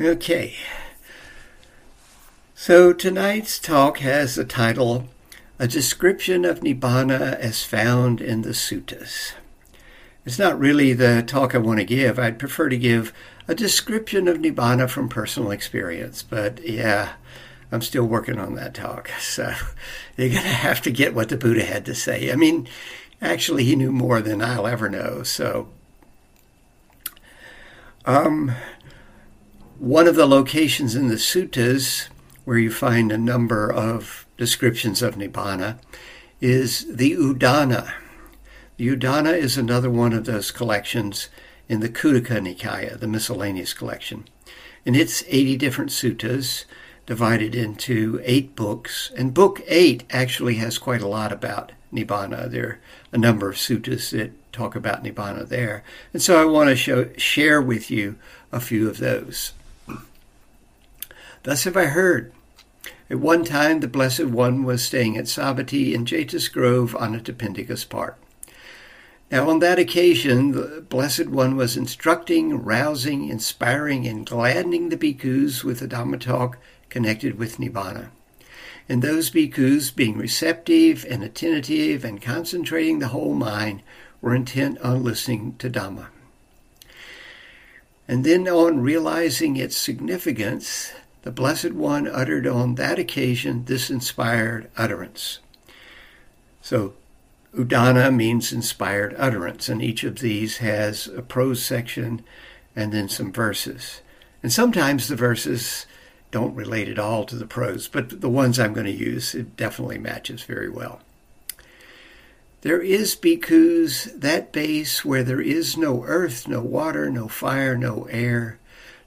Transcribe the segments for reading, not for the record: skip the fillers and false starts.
Okay, so tonight's talk has the title, A Description of Nibbana as Found in the Suttas. It's not really the talk I want to give. I'd prefer to give a description of Nibbana from personal experience, but yeah, I'm still working on that talk, so you're going to have to get what the Buddha had to say. I mean, actually, he knew more than I'll ever know, so... One of the locations in the suttas where you find a number of descriptions of Nibbana is the Udana. The Udana is another one of those collections in the Kudaka Nikaya, the miscellaneous collection. And it's 80 different suttas divided into 8 books. And book 8 actually has quite a lot about Nibbana. There are a number of suttas that talk about Nibbana there. And so I want to share with you a few of those. Thus have I heard. At one time, the Blessed One was staying at Savatthi in Jaitas Grove on Anatapindika's part. Now, on that occasion, the Blessed One was instructing, rousing, inspiring, and gladdening the bhikkhus with the Dhamma talk connected with Nibbana. And those bhikkhus, being receptive and attentive and concentrating the whole mind, were intent on listening to Dhamma. And then on realizing its significance, the Blessed One uttered on that occasion this inspired utterance. So, Udana means inspired utterance, and each of these has a prose section and then some verses. And sometimes the verses don't relate at all to the prose, but the ones I'm going to use, it definitely matches very well. There is, bhikkhus, that base where there is no earth, no water, no fire, no air,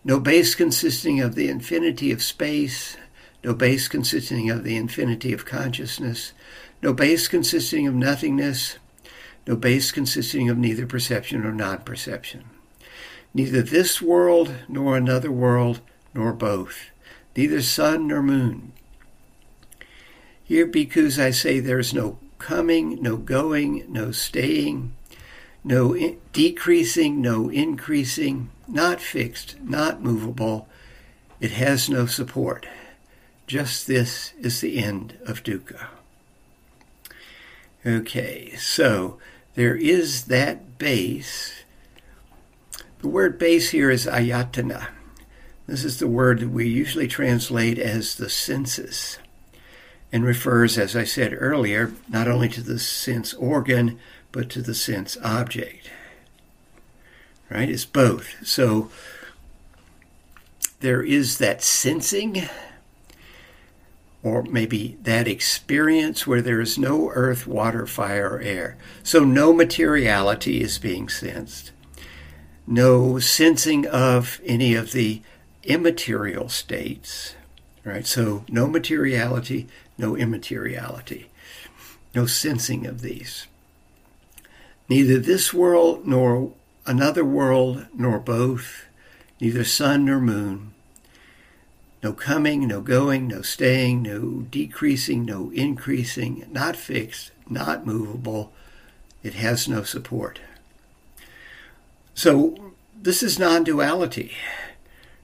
no base consisting of the infinity of space, no base consisting of the infinity of consciousness, no base consisting of nothingness, no base consisting of neither perception or non-perception. Neither this world, nor another world, nor both, neither sun nor moon. Here, bhikkhus, I say there is no coming, no going, no staying, no decreasing, no increasing, not fixed, not movable. It has no support. Just this is the end of dukkha. Okay, so there is that base. The word base here is ayatana. This is the word that we usually translate as the senses, and refers, as I said earlier, not only to the sense organ, but to the sense object. Right? It's both. So there is that sensing, or maybe that experience where there is no earth, water, fire, or air. So no materiality is being sensed. No sensing of any of the immaterial states. Right? So no materiality, no immateriality, no sensing of these. Neither this world nor another world, nor both, neither sun nor moon, no coming, no going, no staying, no decreasing, no increasing, not fixed, not movable, it has no support. So this is non-duality.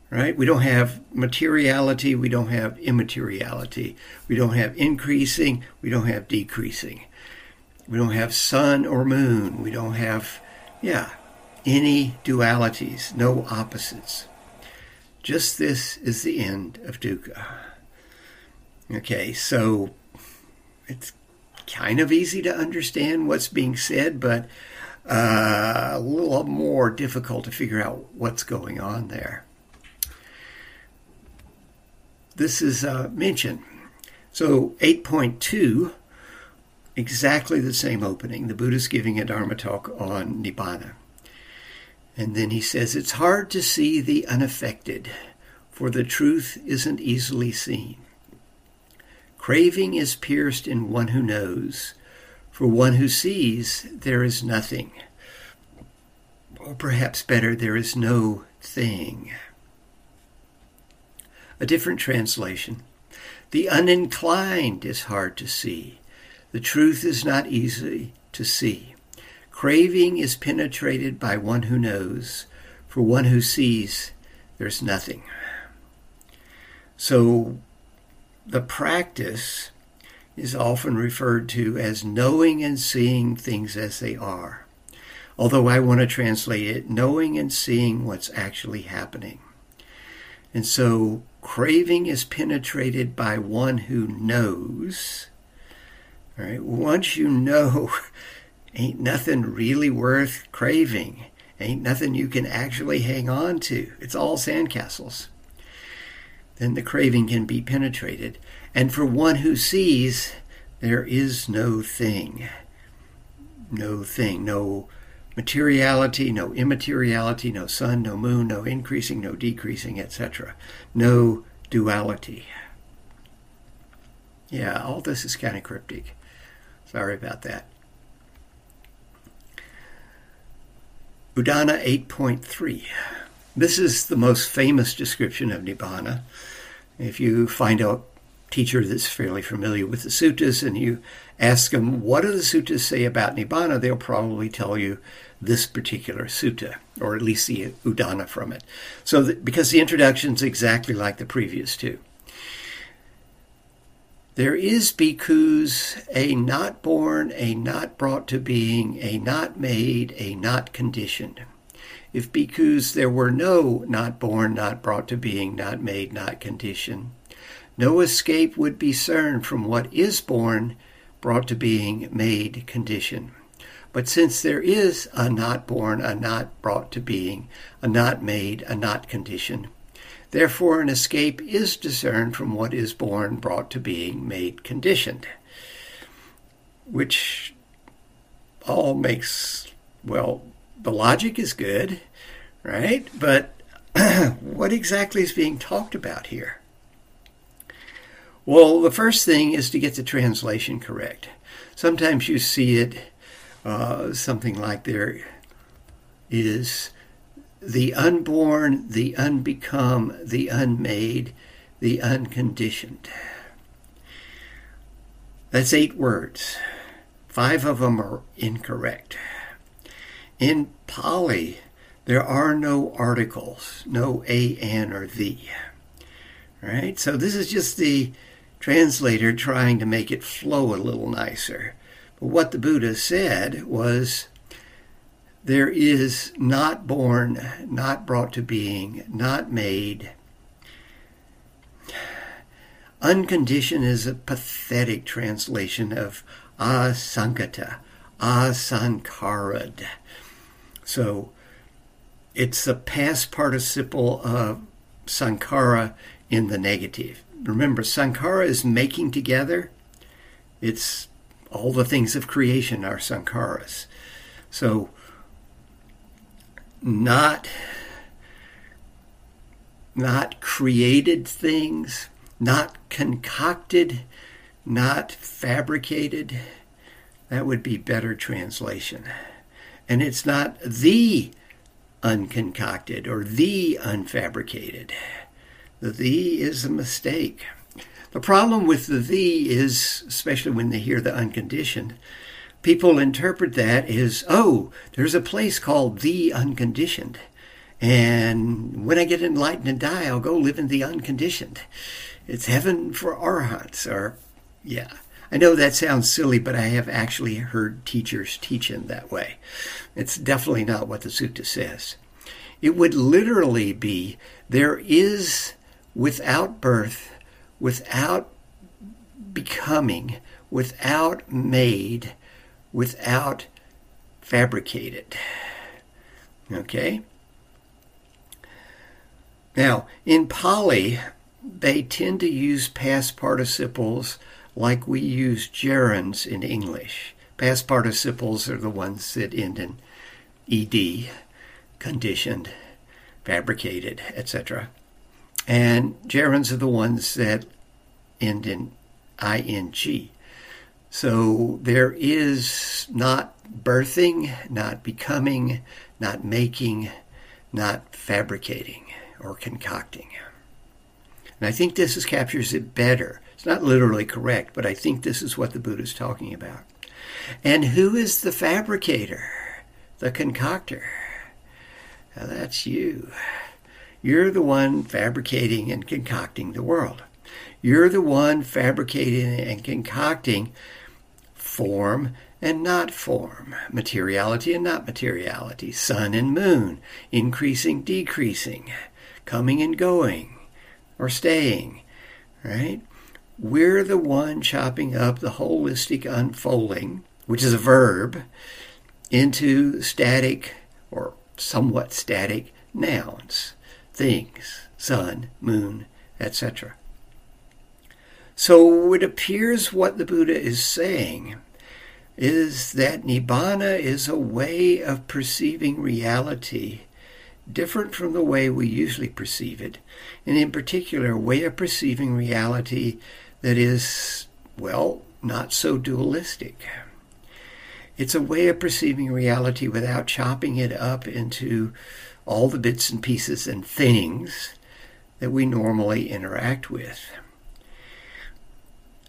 Right? We don't have materiality, we don't have immateriality, we don't have increasing, we don't have decreasing, we don't have sun or moon, we don't have, any dualities, no opposites. Just this is the end of dukkha. Okay, so it's kind of easy to understand what's being said, but a little more difficult to figure out what's going on there. This is mentioned. So 8.2, exactly the same opening. The Buddha's giving a Dharma talk on Nibbana. And then he says, it's hard to see the unaffected, for the truth isn't easily seen. Craving is pierced in one who knows. For one who sees, there is nothing. Or perhaps better, there is no thing. A different translation. The uninclined is hard to see. The truth is not easy to see. Craving is penetrated by one who knows. For one who sees, there's nothing. So the practice is often referred to as knowing and seeing things as they are, although I want to translate it knowing and seeing what's actually happening. And so craving is penetrated by one who knows. All right, once you know, ain't nothing really worth craving. Ain't nothing you can actually hang on to. It's all sandcastles. Then the craving can be penetrated. And for one who sees, there is no thing. No thing, no materiality, no immateriality, no sun, no moon, no increasing, no decreasing, etc. No duality. Yeah, all this is kind of cryptic. Sorry about that. Udana 8.3. This is the most famous description of Nibbana. If you find a teacher that's fairly familiar with the suttas and you ask them, what do the suttas say about Nibbana? They'll probably tell you this particular sutta, or at least the Udana from it. So, because the introduction's exactly like the previous two. There is, bhikkhus, a not born, a not brought to being, a not made, a not conditioned. If, bhikkhus, there were no not born, not brought to being, not made, not conditioned, no escape would be cerned from what is born, brought to being, made, conditioned. But since there is a not born, a not brought to being, a not made, a not conditioned, therefore, an escape is discerned from what is born, brought to being, made, conditioned. Which all makes, well, the logic is good, right? But what exactly is being talked about here? Well, the first thing is to get the translation correct. Sometimes you see it something like there is the unborn, the unbecome, the unmade, the unconditioned. That's 8 words. 5 of them are incorrect. In Pali, there are no articles, no a, an, or the. Right? So this is just the translator trying to make it flow a little nicer. But what the Buddha said was, there is not born, not brought to being, not made. Unconditioned is a pathetic translation of asankata, asankarad. So it's the past participle of sankara in the negative. Remember, sankara is making together. It's all the things of creation are sankaras. So not created things, not concocted, not fabricated. That would be better translation. And it's not the unconcocted or the unfabricated. The thee is a mistake. The problem with the thee is, especially when they hear the unconditioned, people interpret that as, oh, there's a place called the unconditioned. And when I get enlightened and die, I'll go live in the unconditioned. It's heaven for arhats. Or, yeah, I know that sounds silly, but I have actually heard teachers teach in that way. It's definitely not what the sutta says. It would literally be, there is without birth, without becoming, without made, without fabricated. Okay? Now, in Pali, they tend to use past participles like we use gerunds in English. Past participles are the ones that end in ed, conditioned, fabricated, etc. And gerunds are the ones that end in ing. So there is not birthing, not becoming, not making, not fabricating or concocting. And I think this captures it better. It's not literally correct, but I think this is what the Buddha is talking about. And who is the fabricator, the concoctor? Now that's you. You're the one fabricating and concocting the world. You're the one fabricating and concocting form and not form, materiality and not materiality, sun and moon, increasing, decreasing, coming and going, or staying, right? We're the one chopping up the holistic unfolding, which is a verb, into static or somewhat static nouns, things, sun, moon, etc. So it appears what the Buddha is saying is that Nibbana is a way of perceiving reality different from the way we usually perceive it, and in particular, a way of perceiving reality that is, well, not so dualistic. It's a way of perceiving reality without chopping it up into all the bits and pieces and things that we normally interact with.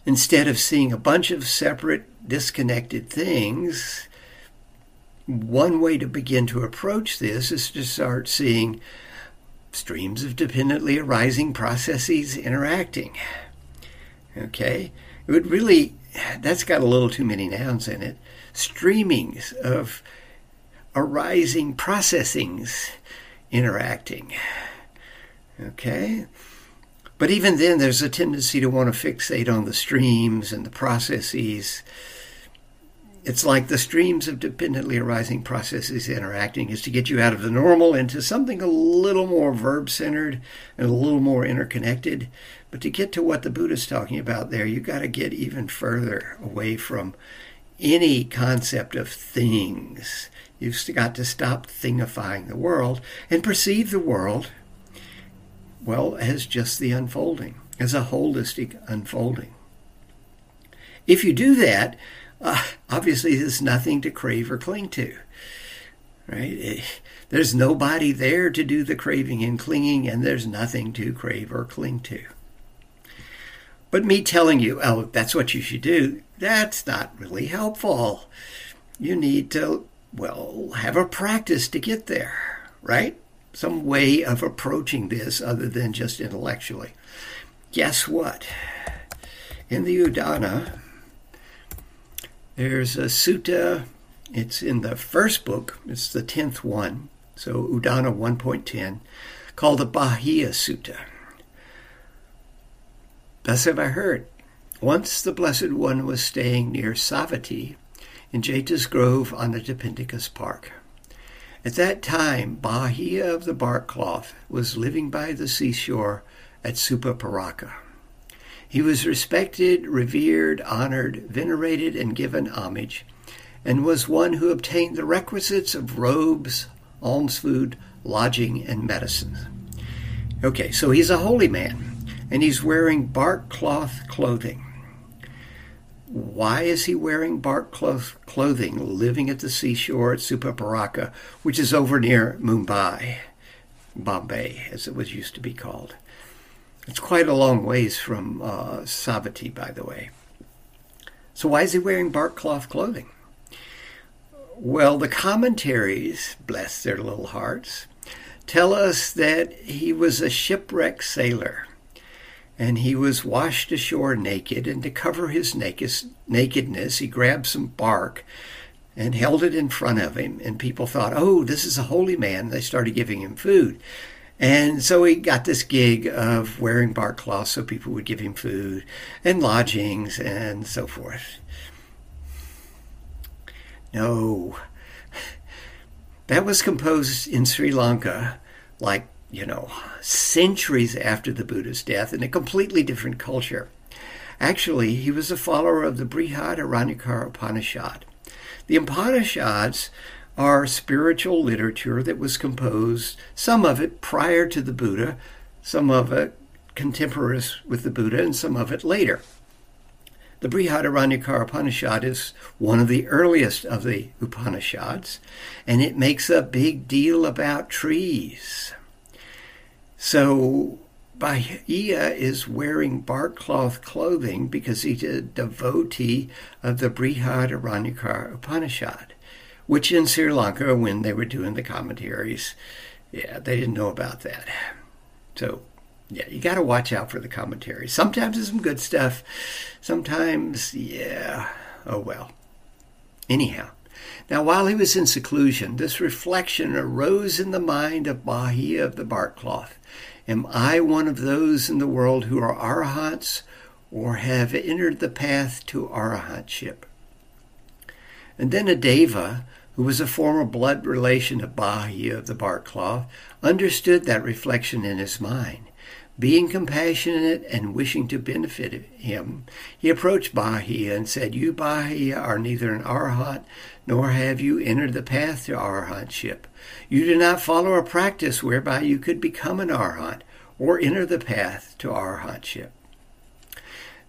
Instead of seeing a bunch of separate, disconnected things, one way to begin to approach this is to start seeing streams of dependently arising processes interacting. Okay? It would really, that's got a little too many nouns in it. Streamings of arising processings interacting. Okay? But even then, there's a tendency to want to fixate on the streams and the processes. It's like the streams of dependently arising processes interacting is to get you out of the normal into something a little more verb-centered and a little more interconnected. But to get to what the Buddha's talking about there, you've got to get even further away from any concept of things. You've got to stop thingifying the world and perceive the world, well, as just the unfolding, as a holistic unfolding. If you do that, obviously there's nothing to crave or cling to, right? There's nobody there to do the craving and clinging, and there's nothing to crave or cling to. But me telling you, oh, that's what you should do, that's not really helpful. You need to, well, have a practice to get there, right? Some way of approaching this other than just intellectually. Guess what? In the Udana, there's a sutta. It's in the first book. It's the 10th one. So Udana 1.10, called the Bahya Sutta. Thus have I heard. Once the Blessed One was staying near Savatthi in Jeta's Grove on the Dipindicus Park. At that time, Bahia of the Bark Cloth was living by the seashore at Supaparaka. He was respected, revered, honored, venerated, and given homage, and was one who obtained the requisites of robes, alms food, lodging, and medicine. Okay, so he's a holy man, and he's wearing bark cloth clothing. Why is he wearing bark clothing, living at the seashore at Supaparaka, which is over near Mumbai, Bombay, as it was used to be called? It's quite a long ways from Savatthi, by the way. So why is he wearing bark cloth clothing? Well, the commentaries, bless their little hearts, tell us that he was a shipwrecked sailor, and he was washed ashore naked, and to cover his nakedness, he grabbed some bark and held it in front of him. And people thought, oh, this is a holy man. They started giving him food. And so he got this gig of wearing bark cloth so people would give him food and lodgings and so forth. No, that was composed in Sri Lanka, like, you know, centuries after the Buddha's death, in a completely different culture. Actually, he was a follower of the Brihadaranyaka Upanishad. The Upanishads are spiritual literature that was composed, some of it prior to the Buddha, some of it contemporary with the Buddha, and some of it later. The Brihadaranyaka Upanishad is one of the earliest of the Upanishads, and it makes a big deal about trees. So Bahia is wearing bark cloth clothing because he's a devotee of the Brihadaranyaka Upanishad, which in Sri Lanka, when they were doing the commentaries, yeah, they didn't know about that. So, yeah, you got to watch out for the commentary. Sometimes it's some good stuff. Sometimes, yeah, oh well. Anyhow, now while he was in seclusion, this reflection arose in the mind of Bahia of the Barkcloth. Am I one of those in the world who are arahants or have entered the path to arahantship? And then a deva, who was a former blood relation of Bahia of the Barkcloth, understood that reflection in his mind. Being compassionate and wishing to benefit him, he approached Bahia and said, "You, Bahia, are neither an arahant, nor have you entered the path to arahantship. You do not follow a practice whereby you could become an arahant or enter the path to arahantship."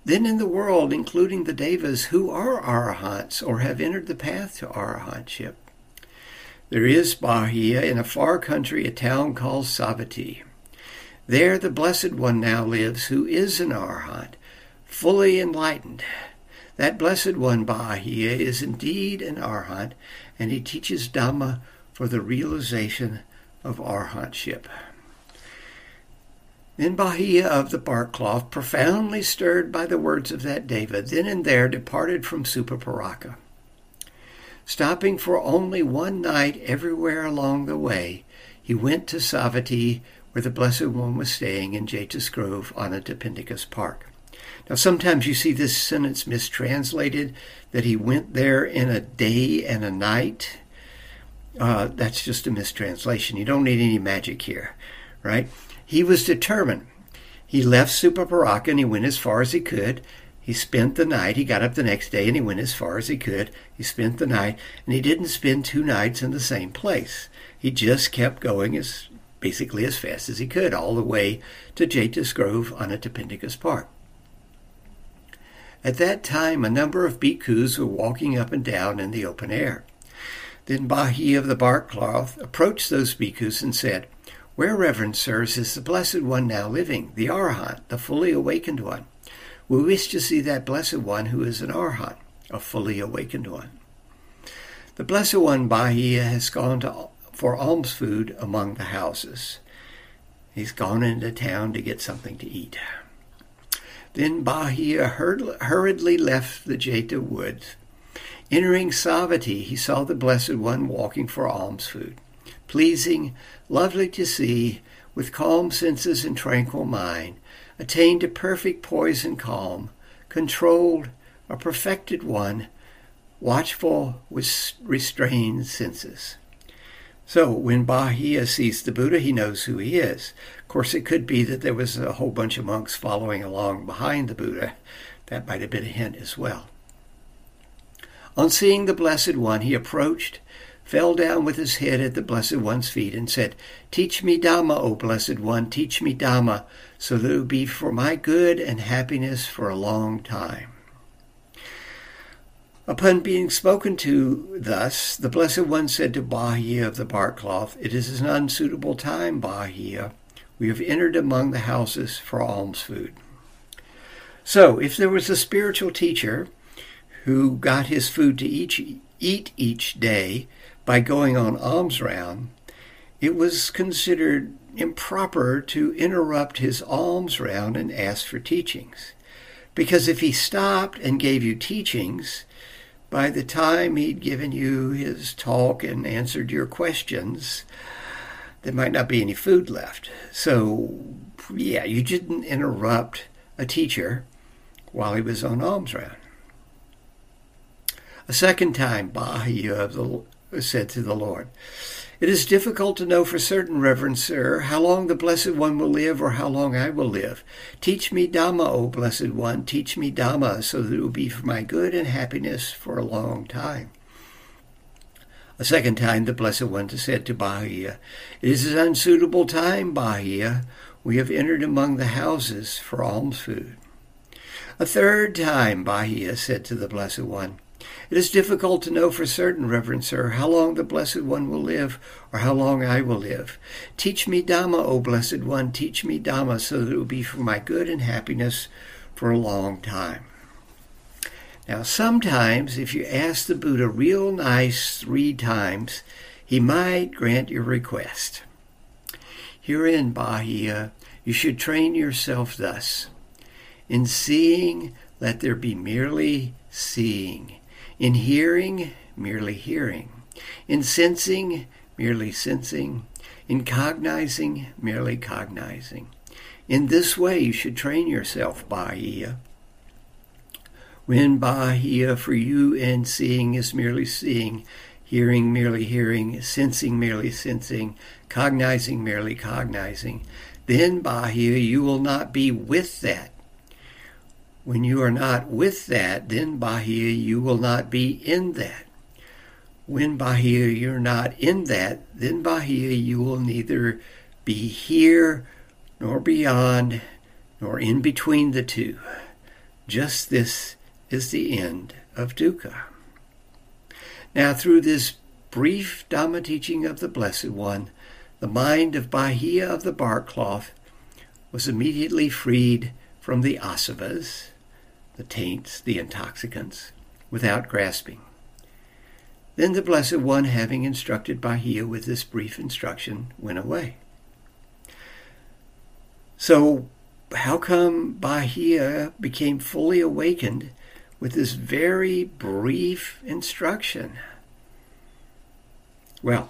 Then in the world, including the devas, who are arahants or have entered the path to arahantship? There is, Bahia, in a far country, a town called Savati. There the Blessed One now lives, who is an arahant, fully enlightened. That Blessed One, Bahia, is indeed an arahant, and he teaches Dhamma for the realization of arahantship. Then Bahia of the Barkcloth, profoundly stirred by the words of that deva, then and there departed from Supaparaka. Stopping for only one night everywhere along the way, he went to Savati, where the Blessed One was staying in Jeta's Grove, Anantapindika's park. Now, sometimes you see this sentence mistranslated, that he went there in a day and a night. That's just a mistranslation. You don't need any magic here, right? He was determined. He left Supaparaka and he went as far as he could. He spent the night. He got up the next day and he went as far as he could. He spent the night, and he didn't spend 2 nights in the same place. He just kept going as fast as he could, all the way to Jeta's Grove, Anantapindika's park. At that time, a number of bhikkhus were walking up and down in the open air. Then Bahia of the Barkcloth approached those bhikkhus and said, "Where, Reverend Sirs, is the Blessed One now living, the Arahant, the fully awakened one? We wish to see that Blessed One who is an Arahant, a fully awakened one." The Blessed One, Bahia, has gone for alms food among the houses. He's gone into town to get something to eat. Then Bahia hurriedly left the Jeta woods. Entering Savati, he saw the Blessed One walking for alms food. Pleasing, lovely to see, with calm senses and tranquil mind, attained to perfect poise and calm, controlled, a perfected one, watchful with restrained senses. So when Bahia sees the Buddha, he knows who he is. Of course, it could be that there was a whole bunch of monks following along behind the Buddha. That might have been a hint as well. On seeing the Blessed One, he approached, fell down with his head at the Blessed One's feet and said, "Teach me Dhamma, O Blessed One, teach me Dhamma, so that it will be for my good and happiness for a long time." Upon being spoken to thus, the Blessed One said to Bahia of the Barkcloth, "It is an unsuitable time, Bahia. We have entered among the houses for alms food." So, if there was a spiritual teacher who got his food to eat each day by going on alms round, it was considered improper to interrupt his alms round and ask for teachings. Because if he stopped and gave you teachings, by the time he'd given you his talk and answered your questions, there might not be any food left. So, yeah, you didn't interrupt a teacher while he was on alms round. A second time, Bahia said to the Lord, "It is difficult to know for certain, Reverend Sir, how long the Blessed One will live or how long I will live. Teach me Dhamma, O Blessed One, teach me Dhamma, so that it will be for my good and happiness for a long time." A second time, the Blessed One said to Bahia, "It is an unsuitable time, Bahia. We have entered among the houses for alms food." A third time, Bahia said to the Blessed One, "It is difficult to know for certain, Reverend Sir, how long the Blessed One will live or how long I will live. Teach me Dhamma, O Blessed One, teach me Dhamma, so that it will be for my good and happiness for a long time." Now, sometimes if you ask the Buddha real nice 3 times, he might grant your request. Herein, Bahia, you should train yourself thus. In seeing, let there be merely seeing. In hearing, merely hearing. In sensing, merely sensing. In cognizing, merely cognizing. In this way you should train yourself, Bahia. When Bahia for you and seeing is merely seeing, hearing merely hearing, sensing merely sensing, cognizing merely cognizing, then Bahia you will not be with that. When you are not with that, then Bahia you will not be in that. When Bahia you're not in that, then Bahia you will neither be here nor beyond nor in between the two. Just this is the end of dukkha. Now, through this brief Dhamma teaching of the Blessed One, the mind of Bahia of the Bark Cloth was immediately freed from the asavas, the taints, the intoxicants, without grasping. Then the Blessed One, having instructed Bahia with this brief instruction, went away. So, how come Bahia became fully awakened with this very brief instruction? Well,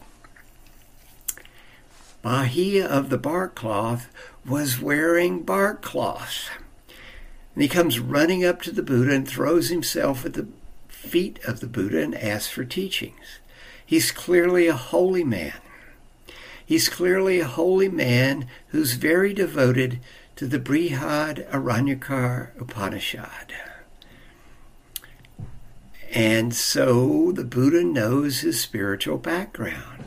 Bahia of the Bark Cloth was wearing bark cloth. And he comes running up to the Buddha and throws himself at the feet of the Buddha and asks for teachings. He's clearly a holy man. He's clearly a holy man who's very devoted to the Brihad Aranyaka Upanishad. And so the Buddha knows his spiritual background.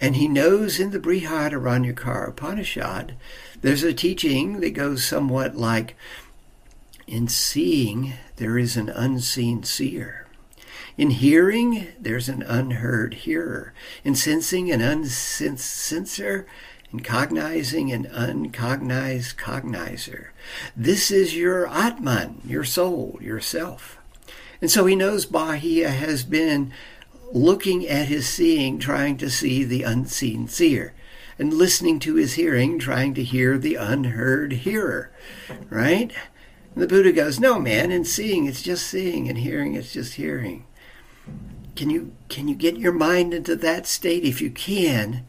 And he knows in the Brihad Aranyaka Upanishad, there's a teaching that goes somewhat like, in seeing, there is an unseen seer. In hearing, there's an unheard hearer. In sensing, an unsensed senser. In cognizing, an uncognized cognizer. This is your Atman, your soul, yourself. And so he knows Bahia has been looking at his seeing, trying to see the unseen seer, and listening to his hearing, trying to hear the unheard hearer, right? And the Buddha goes, no, man, in seeing, it's just seeing, and hearing, it's just hearing. Can you get your mind into that state? If you can,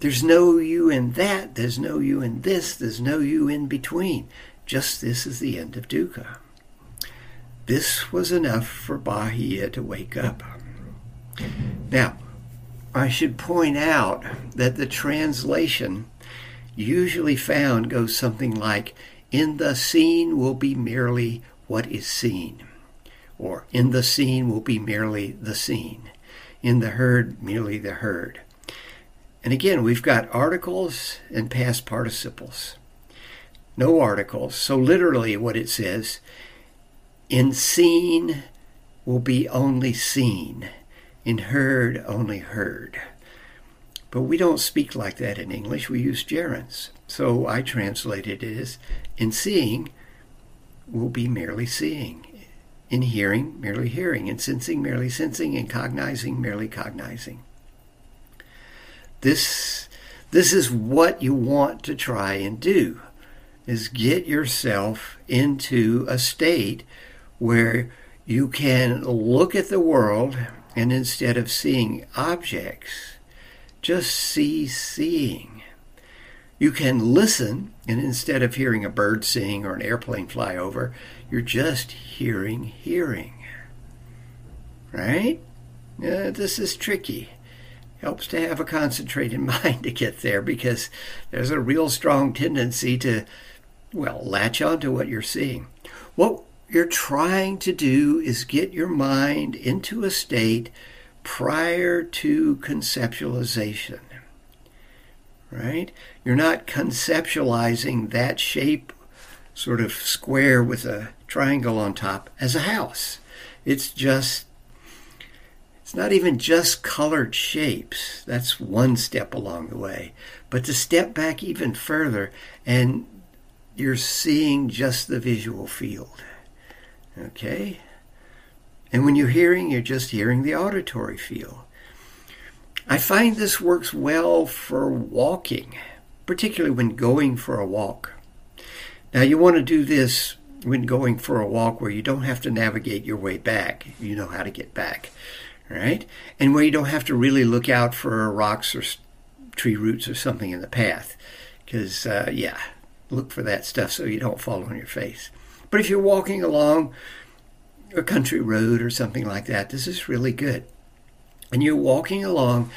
there's no you in that, there's no you in this, there's no you in between. Just this is the end of dukkha. This was enough for Bahia to wake up. Now, I should point out that the translation usually found goes something like, in the seen will be merely what is seen, or in the seen will be merely the seen, in the heard merely the heard. And again, we've got articles and past participles. No articles, so literally what it says, in seen will be only seen, in heard only heard. But we don't speak like that in English, we use gerunds. So I translated it as, in seeing will be merely seeing, in hearing merely hearing, in sensing merely sensing, in cognizing merely cognizing. This is what you want to try and do, is get yourself into a state where you can look at the world and instead of seeing objects, just see seeing. You can listen and instead of hearing a bird sing or an airplane fly over, you're just hearing hearing. Right? Yeah, this is tricky. Helps to have a concentrated mind to get there because there's a real strong tendency to, well, latch onto what you're seeing. What you're trying to do is get your mind into a state prior to conceptualization, right? You're not conceptualizing that shape, sort of square with a triangle on top, as a house. It's not even just colored shapes. That's one step along the way. But to step back even further, and you're seeing just the visual field. Okay? And when you're hearing, you're just hearing the auditory field. I find this works well for walking, particularly when going for a walk. Now, you want to do this when going for a walk where you don't have to navigate your way back. You know how to get back, right? And where you don't have to really look out for rocks or tree roots or something in the path. Because, look for that stuff so you don't fall on your face. But if you're walking along a country road or something like that, this is really good. And you're walking along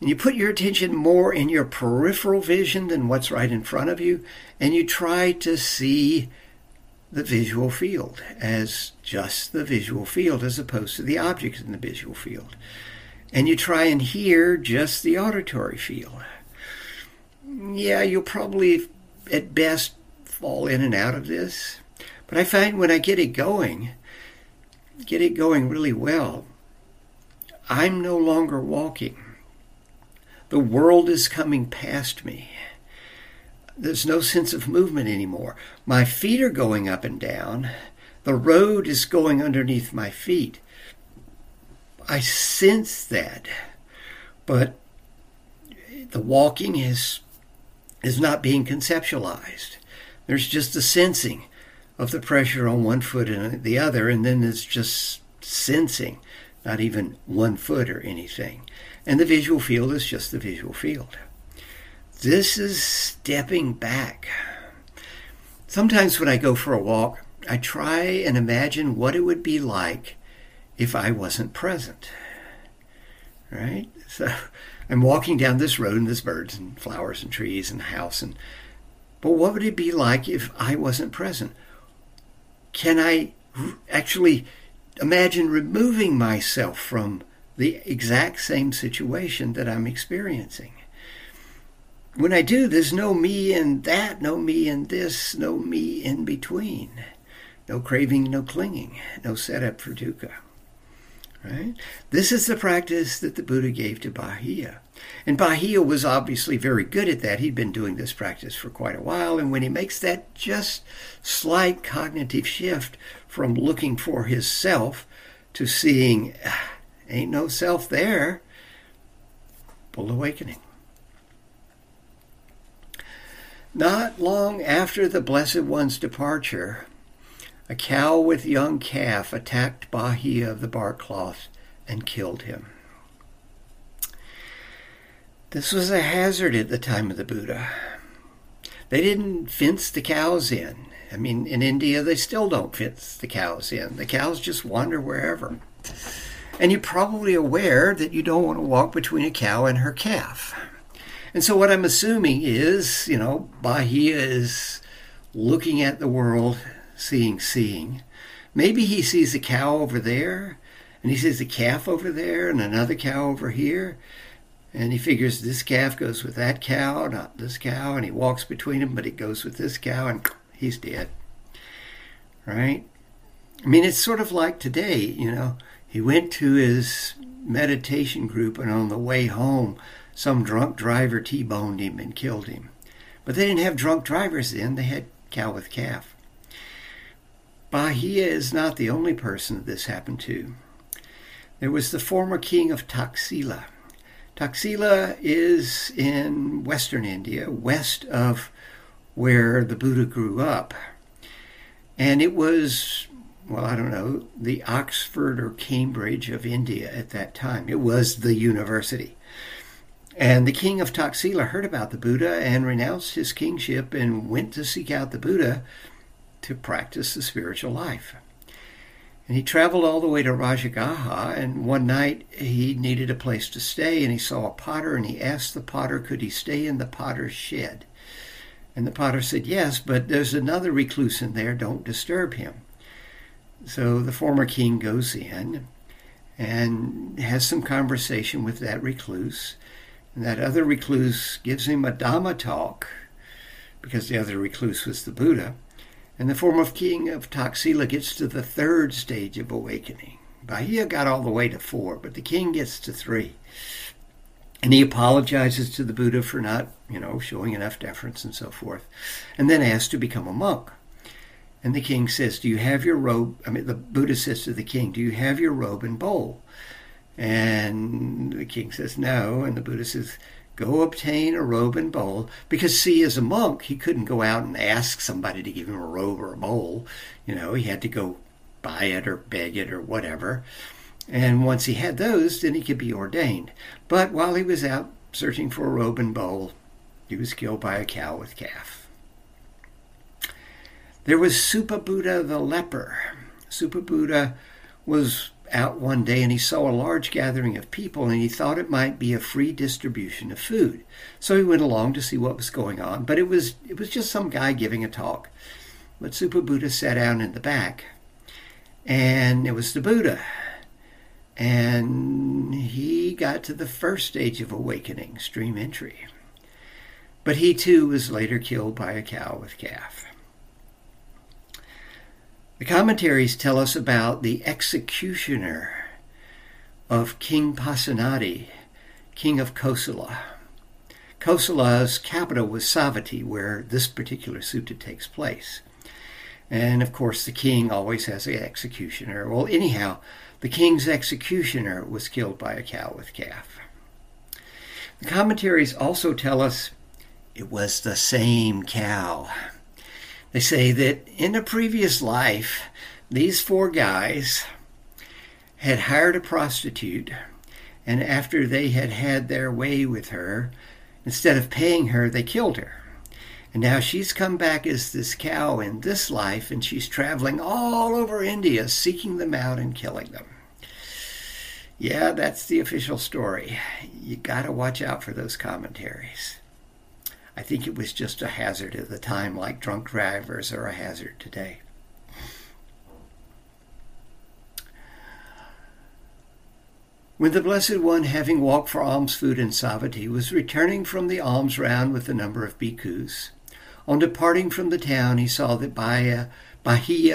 and you put your attention more in your peripheral vision than what's right in front of you, and you try to see the visual field as just the visual field as opposed to the objects in the visual field. And you try and hear just the auditory field. Yeah, you'll probably at best fall in and out of this. But I find when I get it going really well, I'm no longer walking. The world is coming past me. There's no sense of movement anymore. My feet are going up and down. The road is going underneath my feet. I sense that. But the walking is not being conceptualized. There's just a sensing of the pressure on one foot and the other, and then it's just sensing, not even one foot or anything. And the visual field is just the visual field. This is stepping back. Sometimes when I go for a walk, I try and imagine what it would be like if I wasn't present. Right? So I'm walking down this road and there's birds and flowers and trees and a house. But what would it be like if I wasn't present? Can I actually imagine removing myself from the exact same situation that I'm experiencing? When I do, there's no me in that, no me in this, no me in between. No craving, no clinging, no setup for dukkha. Right? This is the practice that the Buddha gave to Bahia. And Bahia was obviously very good at that. He'd been doing this practice for quite a while. And when he makes that just slight cognitive shift from looking for his self to seeing, ain't no self there, full awakening. Not long after the Blessed One's departure, a cow with young calf attacked Bahia of the bark cloth and killed him. This was a hazard at the time of the Buddha. They didn't fence the cows in. I mean, in India, they still don't fence the cows in. The cows just wander wherever. And you're probably aware that you don't want to walk between a cow and her calf. And so what I'm assuming is, Bahia is looking at the world, seeing. Maybe he sees a cow over there, and he sees a calf over there, and another cow over here. And he figures this calf goes with that cow, not this cow, and he walks between them, but it goes with this cow, and he's dead. Right? I mean, it's sort of like today, He went to his meditation group, and on the way home, some drunk driver T-boned him and killed him. But they didn't have drunk drivers then. They had cow with calf. Bahia is not the only person that this happened to. There was the former king of Taxila. Taxila is in western India, west of where the Buddha grew up. And it was, the Oxford or Cambridge of India at that time. It was the university. And the king of Taxila heard about the Buddha and renounced his kingship and went to seek out the Buddha to practice the spiritual life. And he traveled all the way to Rajagaha, and one night he needed a place to stay, and he saw a potter, and he asked the potter, could he stay in the potter's shed? And the potter said, yes, but there's another recluse in there, don't disturb him. So the former king goes in and has some conversation with that recluse, and that other recluse gives him a Dhamma talk, because the other recluse was the Buddha. And the former king of Taxila gets to the third stage of awakening. Bahia got all the way to 4, but the king gets to 3. And he apologizes to the Buddha for not, showing enough deference and so forth, and then asks to become a monk. And the king says, the Buddha says to the king, do you have your robe and bowl? And the king says no, and the Buddha says, go obtain a robe and bowl. Because, see, as a monk, he couldn't go out and ask somebody to give him a robe or a bowl. You know, he had to go buy it or beg it or whatever. And once he had those, then he could be ordained. But while he was out searching for a robe and bowl, he was killed by a cow with calf. There was Supabuddha the leper. Supabuddha was out one day and he saw a large gathering of people and he thought it might be a free distribution of food. So he went along to see what was going on, but it was just some guy giving a talk. But Supabuddha sat down in the back, and it was the Buddha. And he got to the first stage of awakening, stream entry. But he too was later killed by a cow with calf. The commentaries tell us about the executioner of King Pasenadi, king of Kosala. Kosala's capital was Savati, where this particular sutta takes place. And of course, the king always has an executioner. Well, anyhow, the king's executioner was killed by a cow with calf. The commentaries also tell us it was the same cow. They say that in a previous life, these four guys had hired a prostitute, and after they had had their way with her, instead of paying her, they killed her. And now she's come back as this cow in this life, and she's traveling all over India seeking them out and killing them. Yeah, that's the official story. You gotta watch out for those commentaries. I think it was just a hazard at the time, like drunk drivers are a hazard today. When the Blessed One, having walked for alms food in Savati, was returning from the alms round with a number of bhikkhus, on departing from the town, he saw that Bahia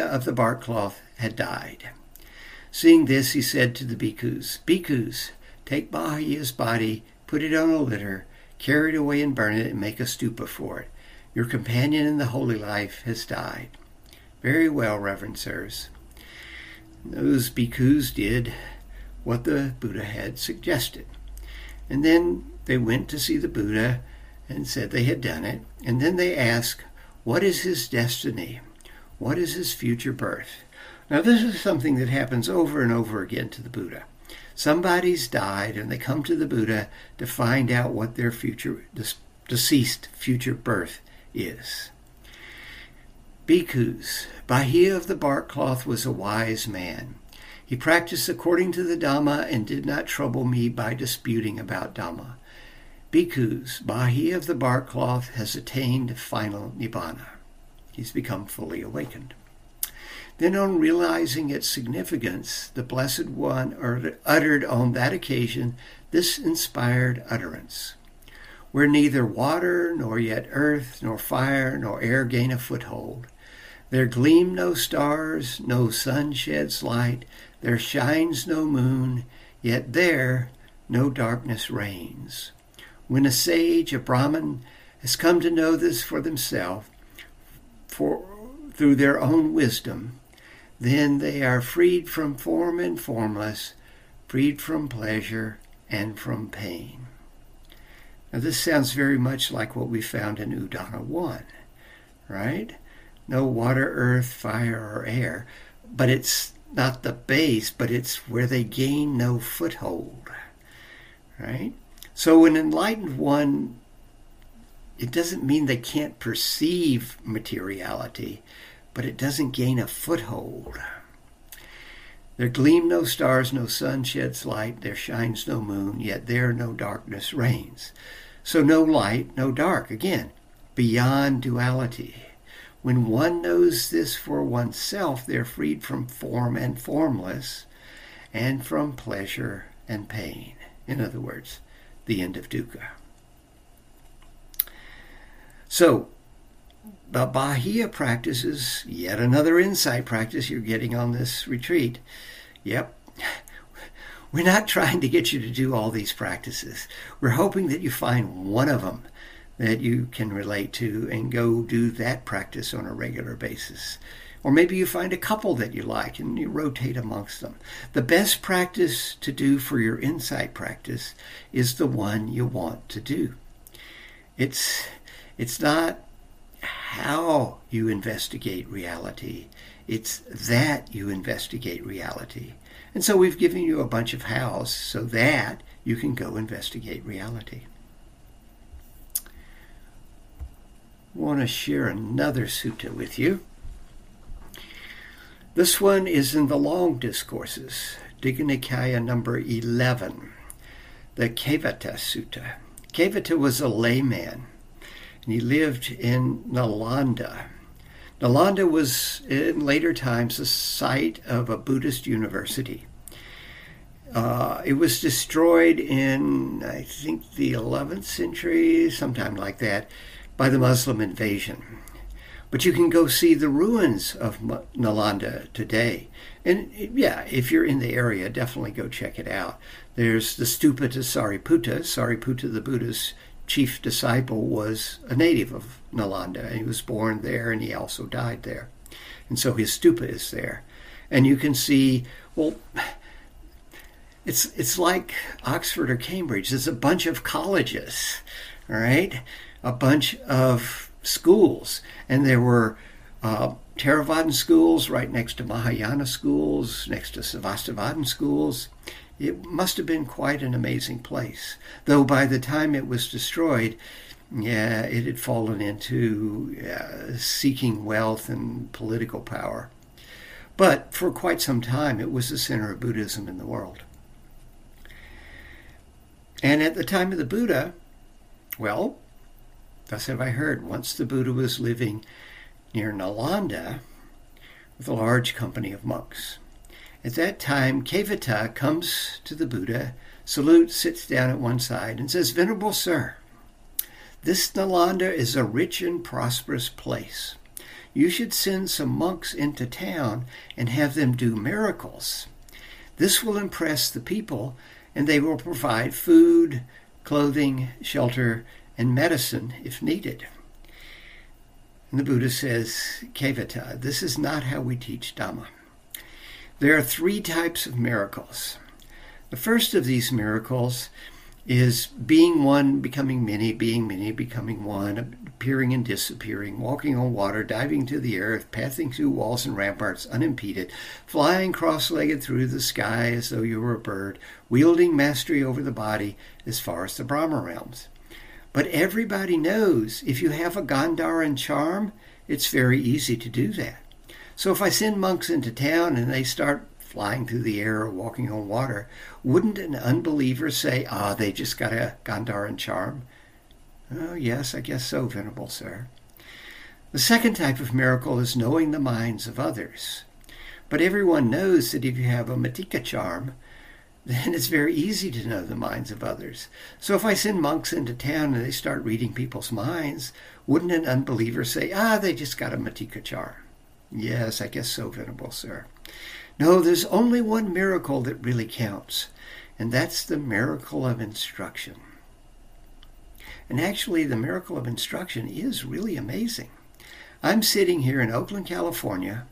of the bark cloth had died. Seeing this, he said to the bhikkhus, "Bhikkhus, take Bahia's body, put it on a litter, carry it away and burn it, and make a stupa for it. Your companion in the holy life has died." "Very well, reverend sirs." Those bhikkhus did what the Buddha had suggested. And then they went to see the Buddha and said they had done it. And then they asked, what is his destiny? What is his future birth? Now, this is something that happens over and over again to the Buddha. Somebody's died and they come to the Buddha to find out what their future deceased future birth is. Bhikkhus, Bahia of the bark cloth was a wise man. He practiced according to the Dhamma and did not trouble me by disputing about Dhamma. Bhikkhus, Bahia of the bark cloth has attained final Nibbana. He's become fully awakened. Then on realizing its significance, the Blessed One uttered on that occasion this inspired utterance: where neither water, nor yet earth, nor fire, nor air gain a foothold, there gleam no stars, no sun sheds light, there shines no moon, yet there no darkness reigns. When a sage, a Brahmin, has come to know this for themselves, for through their own wisdom, then they are freed from form and formless, freed from pleasure and from pain. Now this sounds very much like what we found in Udana 1, right? No water, earth, fire, or air, but it's not the base, but it's where they gain no foothold, right? So an enlightened one, it doesn't mean they can't perceive materiality, but it doesn't gain a foothold. There gleam no stars, no sun sheds light, there shines no moon, yet there no darkness reigns. So no light, no dark. Again, beyond duality. When one knows this for oneself, they're freed from form and formless, and from pleasure and pain. In other words, the end of dukkha. So, the Bahia practices, yet another insight practice you're getting on this retreat. Yep, we're not trying to get you to do all these practices. We're hoping that you find one of them that you can relate to and go do that practice on a regular basis. Or maybe you find a couple that you like and you rotate amongst them. The best practice to do for your insight practice is the one you want to do. It's not how you investigate reality. It's that you investigate reality. And so we've given you a bunch of hows so that you can go investigate reality. I want to share another sutta with you. This one is in the Long Discourses, Digha Nikaya number 11, the Kevata Sutta. Kevata was a layman, and he lived in Nalanda. Nalanda was, in later times, the site of a Buddhist university. It was destroyed in, I think, the 11th century, sometime like that, by the Muslim invasion. But you can go see the ruins of Nalanda today. And yeah, if you're in the area, definitely go check it out. There's the stupa to Sariputta. Sariputta, the Buddha's chief disciple, was a native of Nalanda, and he was born there and he also died there, and so his stupa is there. And you can see, well, it's like Oxford or Cambridge. There's a bunch of colleges, all right, a bunch of schools, and there were Theravadan schools right next to Mahayana schools, next to Savastavadan schools. It must have been quite an amazing place, though by the time it was destroyed, yeah, it had fallen into seeking wealth and political power. But for quite some time, it was the center of Buddhism in the world. And at the time of the Buddha, well, thus have I heard, once the Buddha was living near Nalanda with a large company of monks. At that time, Kevata comes to the Buddha, salutes, sits down at one side, and says, "Venerable sir, this Nalanda is a rich and prosperous place. You should send some monks into town and have them do miracles. This will impress the people, and they will provide food, clothing, shelter, and medicine if needed." And the Buddha says, "Kevata, this is not how we teach Dhamma. There are three types of miracles. The first of these miracles is being one, becoming many, becoming one, appearing and disappearing, walking on water, diving to the earth, passing through walls and ramparts unimpeded, flying cross-legged through the sky as though you were a bird, wielding mastery over the body as far as the Brahma realms. But everybody knows if you have a Gandharan charm, it's very easy to do that. So if I send monks into town and they start flying through the air or walking on water, wouldn't an unbeliever say, they just got a Gandharan charm?" "Oh, yes, I guess so, Venerable Sir." The second type of miracle is knowing the minds of others. But everyone knows that if you have a Matika charm, then it's very easy to know the minds of others. So if I send monks into town and they start reading people's minds, wouldn't an unbeliever say, "They just got a Matika charm?" "Yes, I guess so, Venerable Sir." No, there's only one miracle that really counts, and that's the miracle of instruction. And actually, the miracle of instruction is really amazing. I'm sitting here in Oakland, California.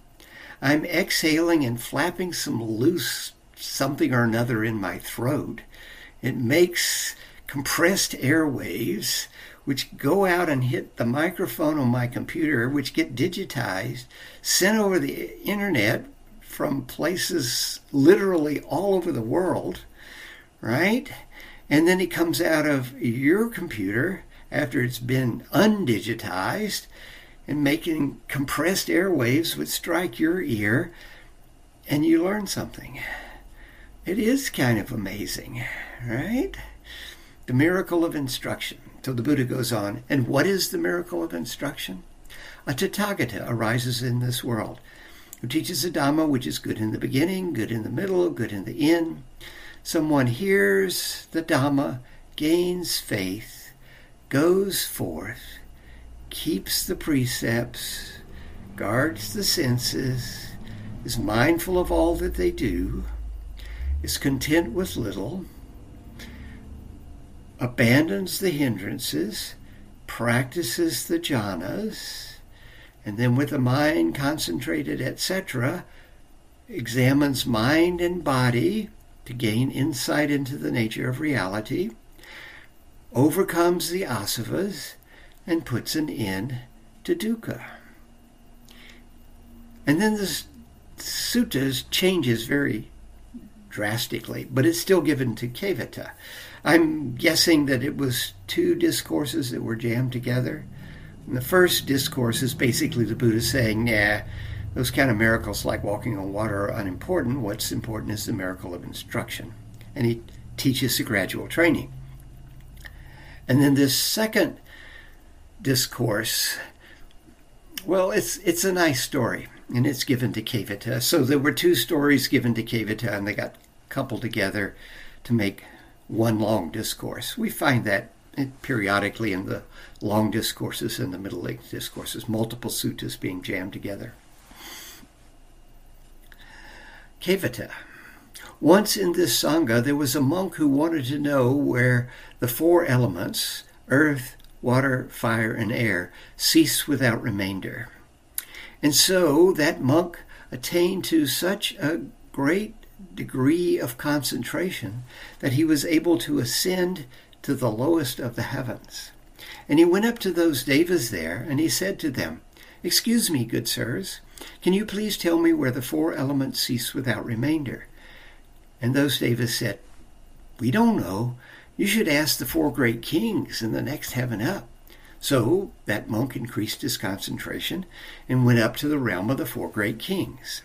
I'm exhaling and flapping some loose something or another in my throat. It makes compressed airwaves, which go out and hit the microphone on my computer, which get digitized, sent over the internet from places literally all over the world, right? And then it comes out of your computer after it's been undigitized and making compressed airwaves which strike your ear, and you learn something. It is kind of amazing, right? The miracle of instruction. So the Buddha goes on, and what is the miracle of instruction? A Tathagata arises in this world who teaches the Dhamma, which is good in the beginning, good in the middle, good in the end. Someone hears the Dhamma, gains faith, goes forth, keeps the precepts, guards the senses, is mindful of all that they do, is content with little, abandons the hindrances, practices the jhanas, and then with the mind concentrated, etc., examines mind and body to gain insight into the nature of reality, overcomes the asavas, and puts an end to dukkha. And then the suttas changes very drastically, but it's still given to Kevata. I'm guessing that it was two discourses that were jammed together. And the first discourse is basically the Buddha saying, nah, those kind of miracles like walking on water are unimportant. What's important is the miracle of instruction. And he teaches the gradual training. And then this second discourse, well, it's a nice story, and it's given to Kevata. So there were two stories given to Kevata, and they got coupled together to make one long discourse. We find that periodically in the long discourses and the middle age discourses, multiple suttas being jammed together. Kevata. Once in this sangha, there was a monk who wanted to know where the four elements, earth, water, fire, and air, cease without remainder. And so that monk attained to such a great degree of concentration that he was able to ascend to the lowest of the heavens. And he went up to those devas there, and he said to them, "Excuse me, good sirs, can you please tell me where the four elements cease without remainder?" And those devas said, "We don't know. You should ask the four great kings in the next heaven up." So that monk increased his concentration and went up to the realm of the four great kings.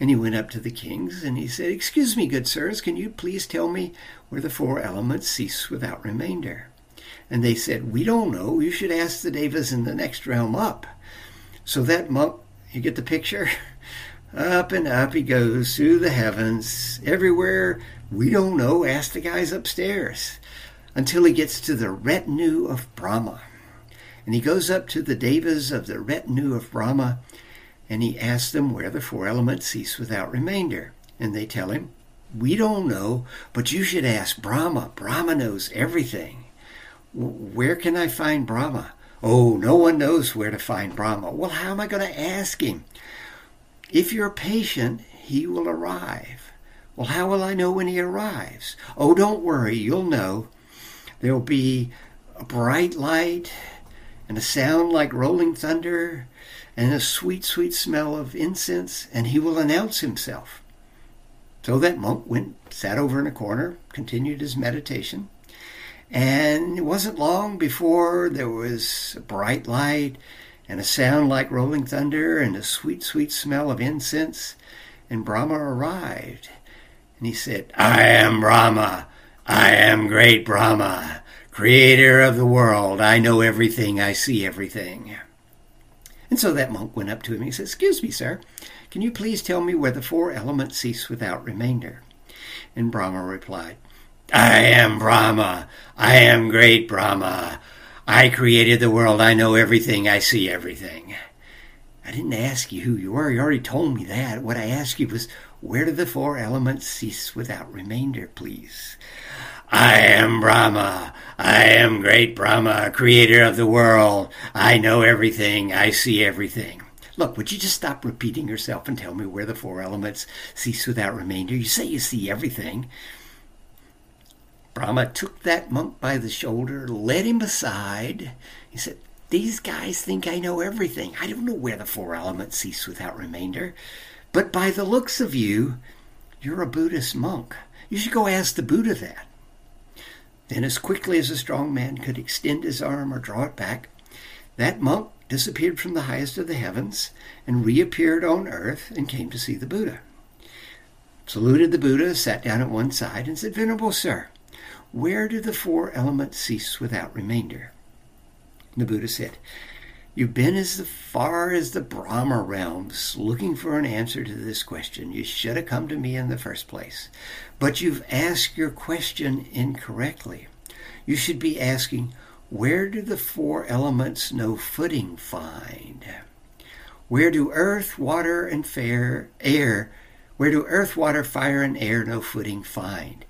And he went up to the kings and he said, "Excuse me, good sirs, can you please tell me where the four elements cease without remainder?" And they said, "We don't know. You should ask the devas in the next realm up." So that monk, you get the picture? Up and up he goes through the heavens, everywhere. We don't know, ask the guys upstairs, until he gets to the retinue of Brahma. And he goes up to the devas of the retinue of Brahma, and he asks them where the four elements cease without remainder. And they tell him, "We don't know, but you should ask Brahma. Brahma knows everything." "Where can I find Brahma?" "Oh, no one knows where to find Brahma." "Well, how am I going to ask him?" "If you're patient, he will arrive." "Well, how will I know when he arrives?" "Oh, don't worry, you'll know. There'll be a bright light and a sound like rolling thunder and a sweet, sweet smell of incense, and he will announce himself." So that monk went, sat over in a corner, continued his meditation, and it wasn't long before there was a bright light and a sound like rolling thunder and a sweet, sweet smell of incense, and Brahma arrived. And he said, "I am Brahma. I am great Brahma, creator of the world. I know everything. I see everything." And so that monk went up to him and he said, "Excuse me, sir, can you please tell me where the four elements cease without remainder?" And Brahma replied, "I am Brahma. I am great Brahma. I created the world. I know everything. I see everything. I didn't ask you who you were. You already told me that. What I asked you was, where do the four elements cease without remainder, please?" "I am Brahma. I am great Brahma, creator of the world. I know everything. I see everything." "Look, would you just stop repeating yourself and tell me where the four elements cease without remainder? You say you see everything." Brahma took that monk by the shoulder, led him aside. He said, "These guys think I know everything. I don't know where the four elements cease without remainder. But by the looks of you, you're a Buddhist monk. You should go ask the Buddha that." Then as quickly as a strong man could extend his arm or draw it back, that monk disappeared from the highest of the heavens and reappeared on earth and came to see the Buddha. Saluted the Buddha, sat down at one side and said, "Venerable sir, where do the four elements cease without remainder?" The Buddha said, "You've been as far as the Brahma realms looking for an answer to this question. You should have come to me in the first place. But you've asked your question incorrectly. You should be asking, where do the four elements no footing find? Where do earth, water, and air, where do earth, water, fire, and air no footing find?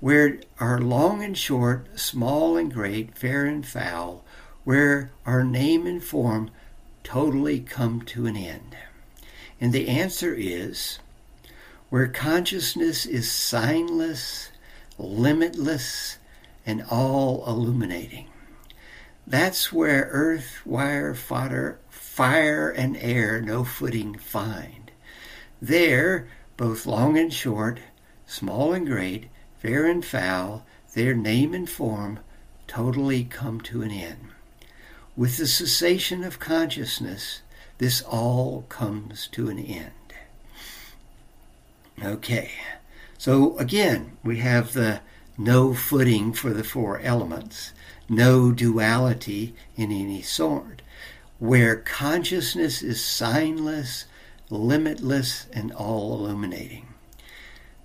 Where are long and short, small and great, fair and foul? Where are name and form totally come to an end? And the answer is, where consciousness is signless, limitless, and all-illuminating. That's where earth, wire, fodder, fire, and air no footing find. There, both long and short, small and great, fair and foul, their name and form totally come to an end. With the cessation of consciousness, this all comes to an end. Okay, so again, we have the no footing for the four elements, no duality in any sort, where consciousness is signless, limitless, and all-illuminating.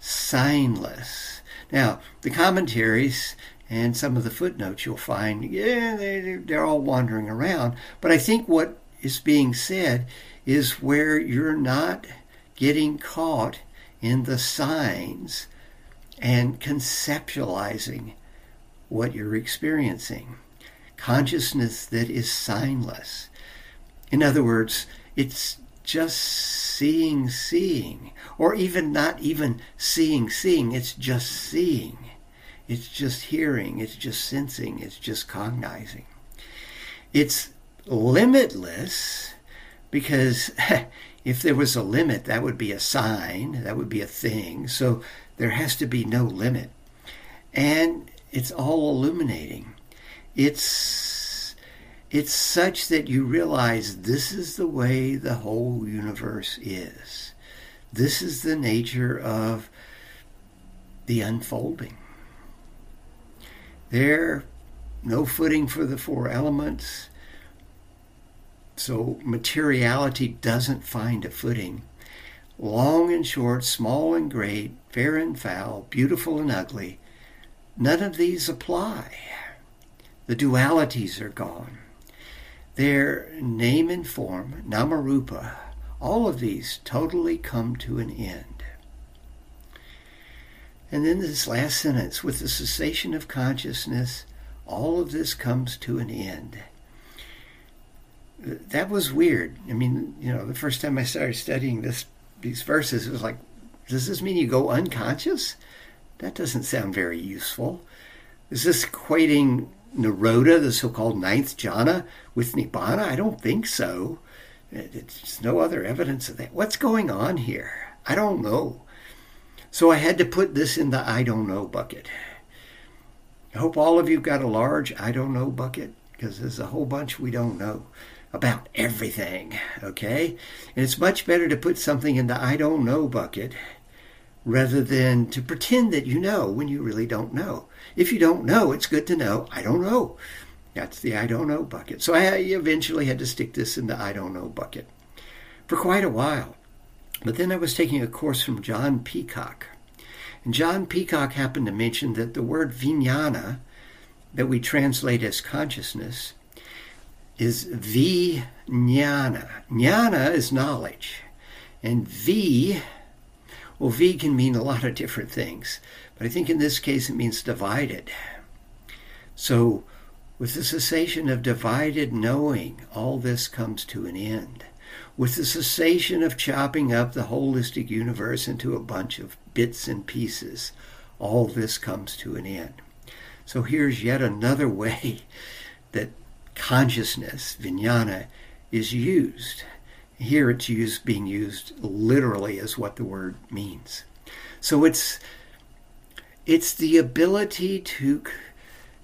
Signless. Now, the commentaries and some of the footnotes you'll find, they're all wandering around, but I think what is being said is where you're not getting caught in the signs and conceptualizing what you're experiencing. Consciousness that is signless. In other words, it's just seeing, or even not even seeing, it's just seeing. It's just hearing, it's just sensing, it's just cognizing. It's limitless because if there was a limit, that would be a sign, that would be a thing. So there has to be no limit. And it's all illuminating. It's such that you realize this is the way the whole universe is. This is the nature of the unfolding. There, no footing for the four elements. So materiality doesn't find a footing. Long and short, small and great, fair and foul, beautiful and ugly, none of these apply. The dualities are gone. Their name and form, Namarupa, all of these totally come to an end. And then this last sentence, with the cessation of consciousness, all of this comes to an end. That was weird. I mean, the first time I started studying these verses, it was like, does this mean you go unconscious? That doesn't sound very useful. Is this equating Naroda, the so-called ninth jhana, with Nibbana? I don't think so. There's no other evidence of that. What's going on here? I don't know. So I had to put this in the I don't know bucket. I hope all of you got a large I don't know bucket, because there's a whole bunch we don't know about everything, okay? And it's much better to put something in the I don't know bucket rather than to pretend that you know when you really don't know. If you don't know, it's good to know, I don't know. That's the I don't know bucket. So I eventually had to stick this in the I don't know bucket for quite a while. But then I was taking a course from John Peacock. And John Peacock happened to mention that the word vijnana, that we translate as consciousness, is vijnana. Jnana is knowledge. And V can mean a lot of different things. But I think in this case it means divided. So with the cessation of divided knowing, all this comes to an end. With the cessation of chopping up the holistic universe into a bunch of bits and pieces, all this comes to an end. So here's yet another way that consciousness, vijnana, is used. Here it's being used literally as what the word means. So it's the ability to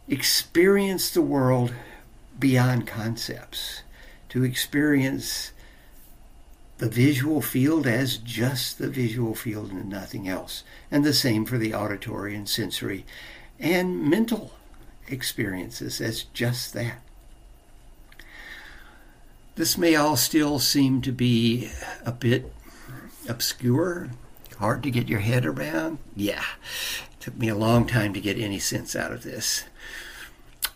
experience the world beyond concepts, to experience the visual field as just the visual field and nothing else. And the same for the auditory and sensory and mental experiences as just that. This may all still seem to be a bit obscure, hard to get your head around. Yeah, it took me a long time to get any sense out of this.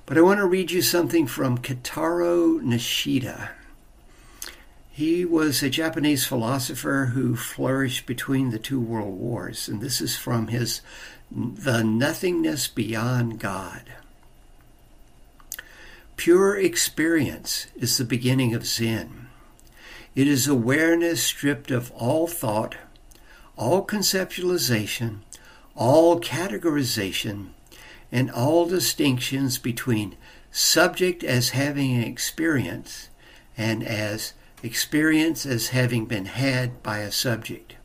But I want to read you something from Kitaro Nishida. He was a Japanese philosopher who flourished between the two world wars, and this is from his The Nothingness Beyond God. Pure experience is the beginning of Zen. It is awareness stripped of all thought, all conceptualization, all categorization, and all distinctions between subject as having an experience and as experience as having been had by a subject.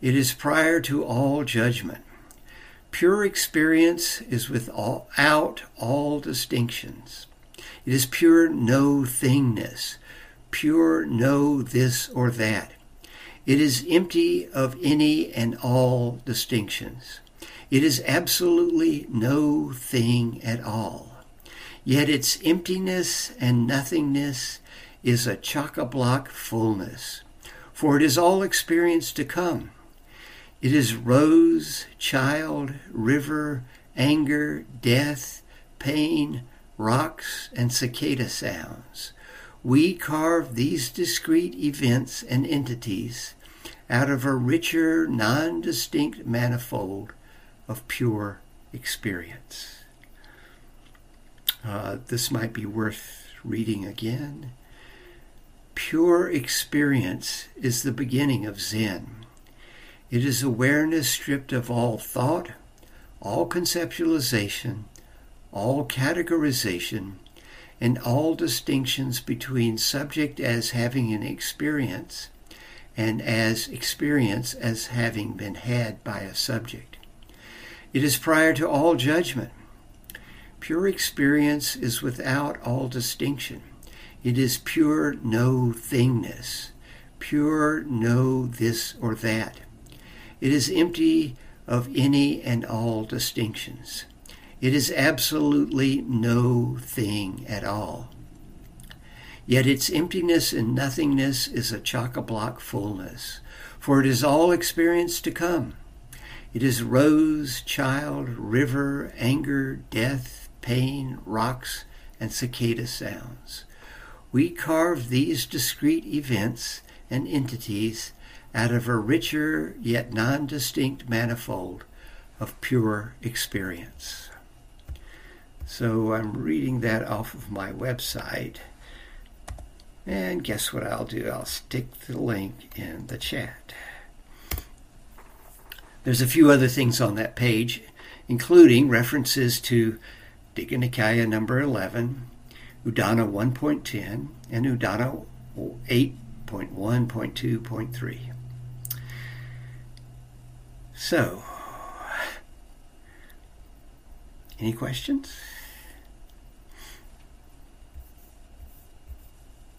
It is prior to all judgment. Pure experience is without all distinctions. It is pure no-thingness, pure no this or that. It is empty of any and all distinctions. It is absolutely no thing at all. Yet its emptiness and nothingness is a chock-a-block fullness, for it is all experience to come. It is rose, child, river, anger, death, pain, rocks, and cicada sounds. We carve these discrete events and entities out of a richer, non-distinct manifold of pure experience. This might be worth reading again. Pure experience is the beginning of Zen. It is awareness stripped of all thought, all conceptualization, all categorization, and all distinctions between subject as having an experience and as experience as having been had by a subject. It is prior to all judgment. Pure experience is without all distinction. It is pure no-thingness, pure no this or that. It is empty of any and all distinctions. It is absolutely no thing at all. Yet its emptiness and nothingness is a chock-a-block fullness, for it is all experience to come. It is rose, child, river, anger, death, pain, rocks, and cicada sounds. We carve these discrete events and entities out of a richer yet non-distinct manifold of pure experience. So I'm reading that off of my website. And guess what I'll do? I'll stick the link in the chat. There's a few other things on that page, including references to Digha Nikaya number 11, Udana 1.10, and Udana 8.1.2.3. So, any questions?